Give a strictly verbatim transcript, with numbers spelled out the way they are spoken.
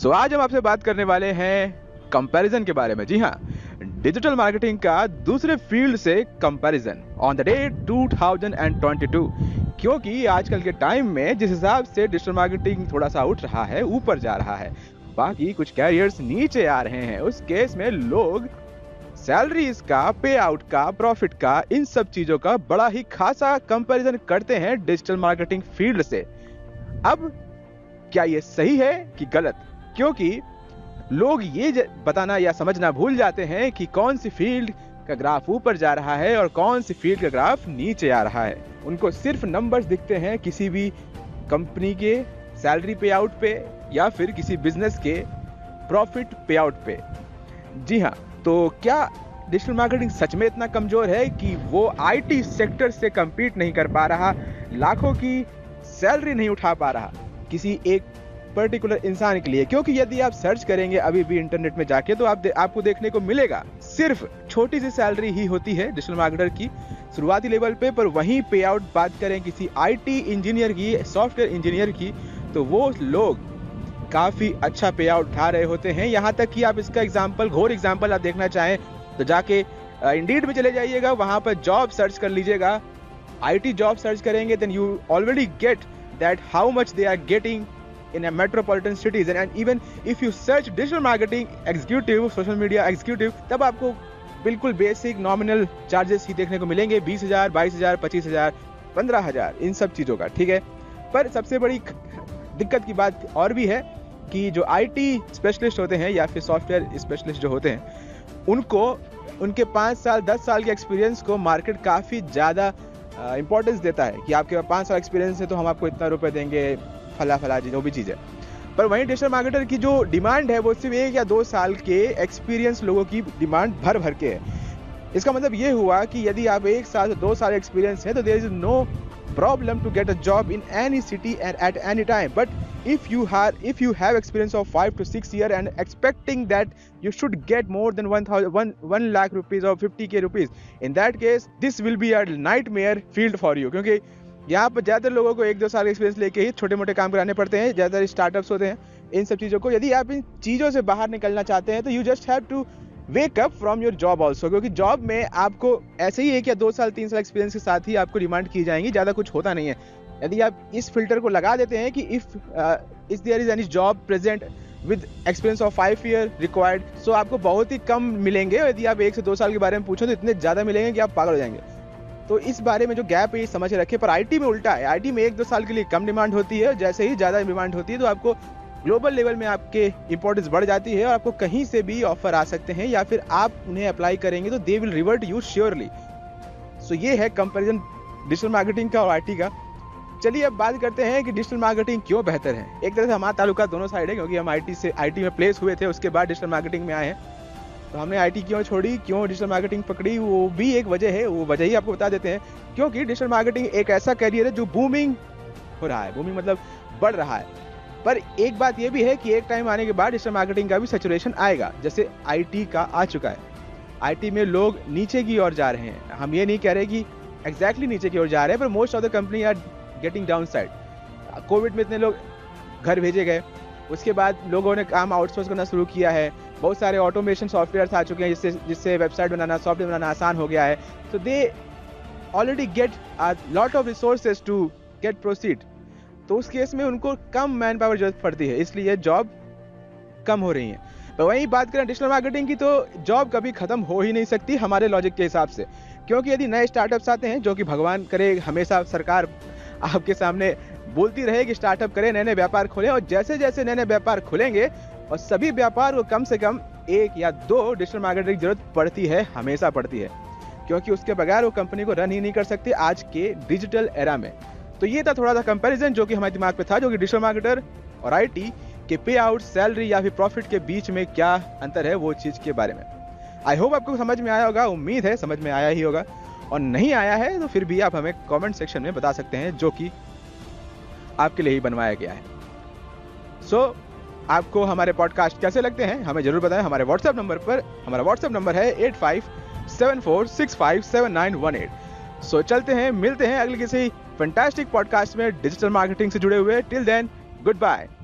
सो so, आज हम आपसे बात करने वाले हैं कंपैरिजन के बारे में। जी हाँ, डिजिटल मार्केटिंग का दूसरे फील्ड से comparison on the day two thousand twenty two, क्योंकि आजकल के टाइम में जिस हिसाब से डिजिटल मार्केटिंग थोड़ा सा उठ रहा है, ऊपर जा रहा है, बाकी कुछ कैरियर्स नीचे आ रहे हैं, उस केस में लोग सैलरीज का, पे आउट का, प्रॉफिट का, इन सब चीजों का बड़ा ही खासा कंपैरिजन करते हैं डिजिटल मार्केटिंग फील्ड से। अब क्या ये सही है कि गलत? क्योंकि लोग ये बताना या समझना भूल जाते हैं कि कौन सी फील्ड का ग्राफ ऊपर जा रहा है और कौन सी फील्ड का ग्राफ नीचे आ रहा है। उनको सिर्फ नंबर्स दिखते हैं किसी भी कंपनी के सैलरी पे आउट पे या फिर किसी बिजनेस के प्रॉफिट पे आउट पे। जी हाँ, तो क्या डिजिटल मार्केटिंग सच में इतना कमज़ोर है कि वो आईटी सेक्टर से कम्पीट नहीं कर पा रहा, लाखों की सैलरी नहीं उठा पा रहा किसी एक पर्टिकुलर इंसान के लिए? क्योंकि यदि आप सर्च करेंगे अभी भी इंटरनेट में जाके तो आप दे, आपको देखने को मिलेगा सिर्फ छोटी सी सैलरी ही होती है डिजिटल मार्केटर की शुरुआती लेवल पे। पर वहीं पे आउट बात करें किसी आईटी इंजीनियर की, सॉफ्टवेयर इंजीनियर की, तो वो लोग काफ़ी अच्छा पे आउट उठा रहे होते हैं। यहाँ तक कि आप इसका एग्जाम्पल, घोर एग्जाम्पल आप देखना चाहें तो जाके इंडीड में चले जाइएगा, वहाँ पर जॉब सर्च कर लीजिएगा, आईटी जॉब सर्च करेंगे, then you already get that how much they are getting in a metropolitan cities, and, and even if you search digital marketing executive, social media executive, तब आपको बिल्कुल basic nominal charges ही देखने को मिलेंगे, बीस हज़ार, बाईस हज़ार, पच्चीस हज़ार, पंद्रह हज़ार, इन सब चीज़ों का। ठीक है, पर सबसे बड़ी दिक्कत की बात और भी है कि जो आई टी स्पेशलिस्ट होते हैं या फिर सॉफ्टवेयर स्पेशलिस्ट जो होते हैं, उनको उनके पाँच साल दस साल के एक्सपीरियंस को मार्केट काफ़ी ज़्यादा इंपॉर्टेंस देता है कि आपके पास पाँच साल एक्सपीरियंस है तो हम आपको इतना रुपये देंगे, फला फला जी जो भी चीज़ है। पर वहीं डिजिटल मार्केटर की जो डिमांड है वो सिर्फ एक या दो साल के एक्सपीरियंस लोगों की डिमांड भर भर के है। इसका मतलब ये हुआ कि यदि आप एक साल से दो साल एक्सपीरियंस है तो there is no problem to get a job in any city and at any time, but if you have if you have experience of five to six year and expecting that you should get more than one thousand one one lakh rupees और fifty K rupees, in that case this will be a nightmare field for you. क्योंकि यहाँ पर ज़्यादातर लोगों को एक दो साल एक्सपीरियंस लेके ही छोटे मोटे काम कराने पड़ते हैं, ज़्यादातर स्टार्टअप्स होते हैं, इन सब चीज़ों को। यदि आप इन चीज़ों से बाहर निकलना चाहते हैं तो you just have to wake up from your job also, क्योंकि जॉब में आपको ऐसे ही एक या दो साल तीन साल एक्सपीरियंस के साथ ही आपको डिमांड की जाएंगी, ज़्यादा कुछ होता नहीं है। यदि आप इस फिल्टर को लगा देते हैं कि if if there is any job present with experience of five year required, so आपको बहुत ही कम मिलेंगे। यदि आप एक से दो साल के बारे में पूछो तो इतने ज़्यादा मिलेंगे कि आप पागल हो जाएंगे। तो इस बारे में जो गैप है ये समझ रखें। पर आईटी में उल्टा है, आईटी में एक दो साल के लिए कम डिमांड होती है, जैसे ही ज़्यादा डिमांड होती है तो आपको ग्लोबल लेवल में आपके इंपॉर्टेंस बढ़ जाती है और आपको कहीं से भी ऑफर आ सकते हैं या फिर आप उन्हें अप्लाई करेंगे तो they will revert you surely. So ये है कंपेरिजन डिजिटल मार्केटिंग का और आईटी का। चलिए अब बात करते हैं कि डिजिटल मार्केटिंग क्यों बेहतर है। एक तरह से हमारा ताल्लुका दोनों साइड है, क्योंकि हम आईटी से आईटी में प्लेस हुए थे, उसके बाद डिजिटल मार्केटिंग में आए हैं। तो हमने आईटी क्यों छोड़ी, क्यों डिजिटल मार्केटिंग पकड़ी, वो भी एक वजह है, वो वजह ही आपको बता देते हैं। क्योंकि डिजिटल मार्केटिंग एक ऐसा कैरियर है जो बूमिंग हो रहा है, बूमिंग मतलब बढ़ रहा है। पर एक बात ये भी है कि एक टाइम आने के बाद डिजिटल मार्केटिंग का भी सैचुरेशन आएगा, जैसे आईटी का आ चुका है। आईटी में लोग नीचे की ओर जा रहे हैं, हम ये नहीं कह रहे कि एग्जैक्टली नीचे की ओर जा रहे हैं, पर most of the company are getting down side. Covid में इतने लोग घर भेजे गए, उसके बाद लोगों ने काम आउटसोर्स करना शुरू किया है, बहुत सारे ऑटोमेशन सॉफ्टवेयर्स आ चुके हैं जिससे जिससे वेबसाइट बनाना, सॉफ्टवेयर बनाना आसान हो गया है। तो they already get a lot of resources to get proceed, तो उस केस में उनको कम मैन पावर जरूरत पड़ती है, इसलिए जॉब कम हो रही है। पर वहीं बात करें डिजिटल मार्केटिंग की तो जॉब कभी ख़त्म हो ही नहीं सकती हमारे लॉजिक के हिसाब से, क्योंकि यदि नए स्टार्टअप्स आते हैं, जो कि भगवान करे हमेशा सरकार आपके सामने बोलती रहे कि स्टार्टअप करें, नए नए व्यापार खोलें, और जैसे जैसे नए नए व्यापार खुलेंगे और सभी व्यापार को कम से कम एक या दो डिजिटल मार्केटिंग की जरूरत पड़ती है, हमेशा पड़ती है, क्योंकि उसके बगैर वो कंपनी को रन ही नहीं कर सकती आज के डिजिटल एरा में। तो ये था थोड़ा सा कंपैरिजन जो कि हमारे दिमाग पे था, जो कि डिजिटल मार्केटर और आईटी के पे आउट, सैलरी या फिर प्रॉफिट के बीच में क्या अंतर है वो चीज़ के बारे में। आई होप आपको समझ में आया होगा, उम्मीद है समझ में आया ही होगा, और नहीं आया है तो फिर भी आप हमें कॉमेंट सेक्शन में बता सकते हैं, जो कि आपके लिए ही बनवाया गया है। सो so, आपको हमारे पॉडकास्ट कैसे लगते हैं हमें जरूर बताएं। हमारे व्हाट्सएप नंबर पर, हमारा व्हाट्सएप नंबर है eight five seven four six five seven nine one eight. So चलते हैं, मिलते हैं अगले किसी फैंटास्टिक पॉडकास्ट में डिजिटल मार्केटिंग से जुड़े हुए। Till then, good bye.